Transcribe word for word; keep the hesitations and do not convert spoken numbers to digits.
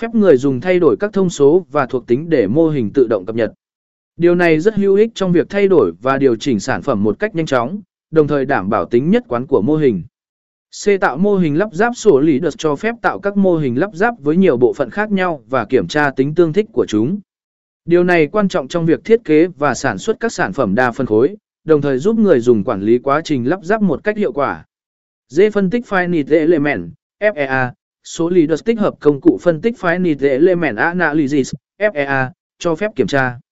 phép người dùng thay đổi các thông số và thuộc tính để mô hình tự động cập nhật. Điều này rất hữu ích trong việc thay đổi và điều chỉnh sản phẩm một cách nhanh chóng, đồng thời đảm bảo tính nhất quán của mô hình. C. Tạo mô hình lắp ráp. SolidWorks cho phép tạo các mô hình lắp ráp với nhiều bộ phận khác nhau và kiểm tra tính tương thích của chúng. Điều này quan trọng trong việc thiết kế và sản xuất các sản phẩm đa phân khối, đồng thời giúp người dùng quản lý quá trình lắp ráp một cách hiệu quả. D. Phân tích Finite Element (ép e a). SolidWorks tích hợp công cụ phân tích Finite Element Analysis (ép e a) cho phép kiểm tra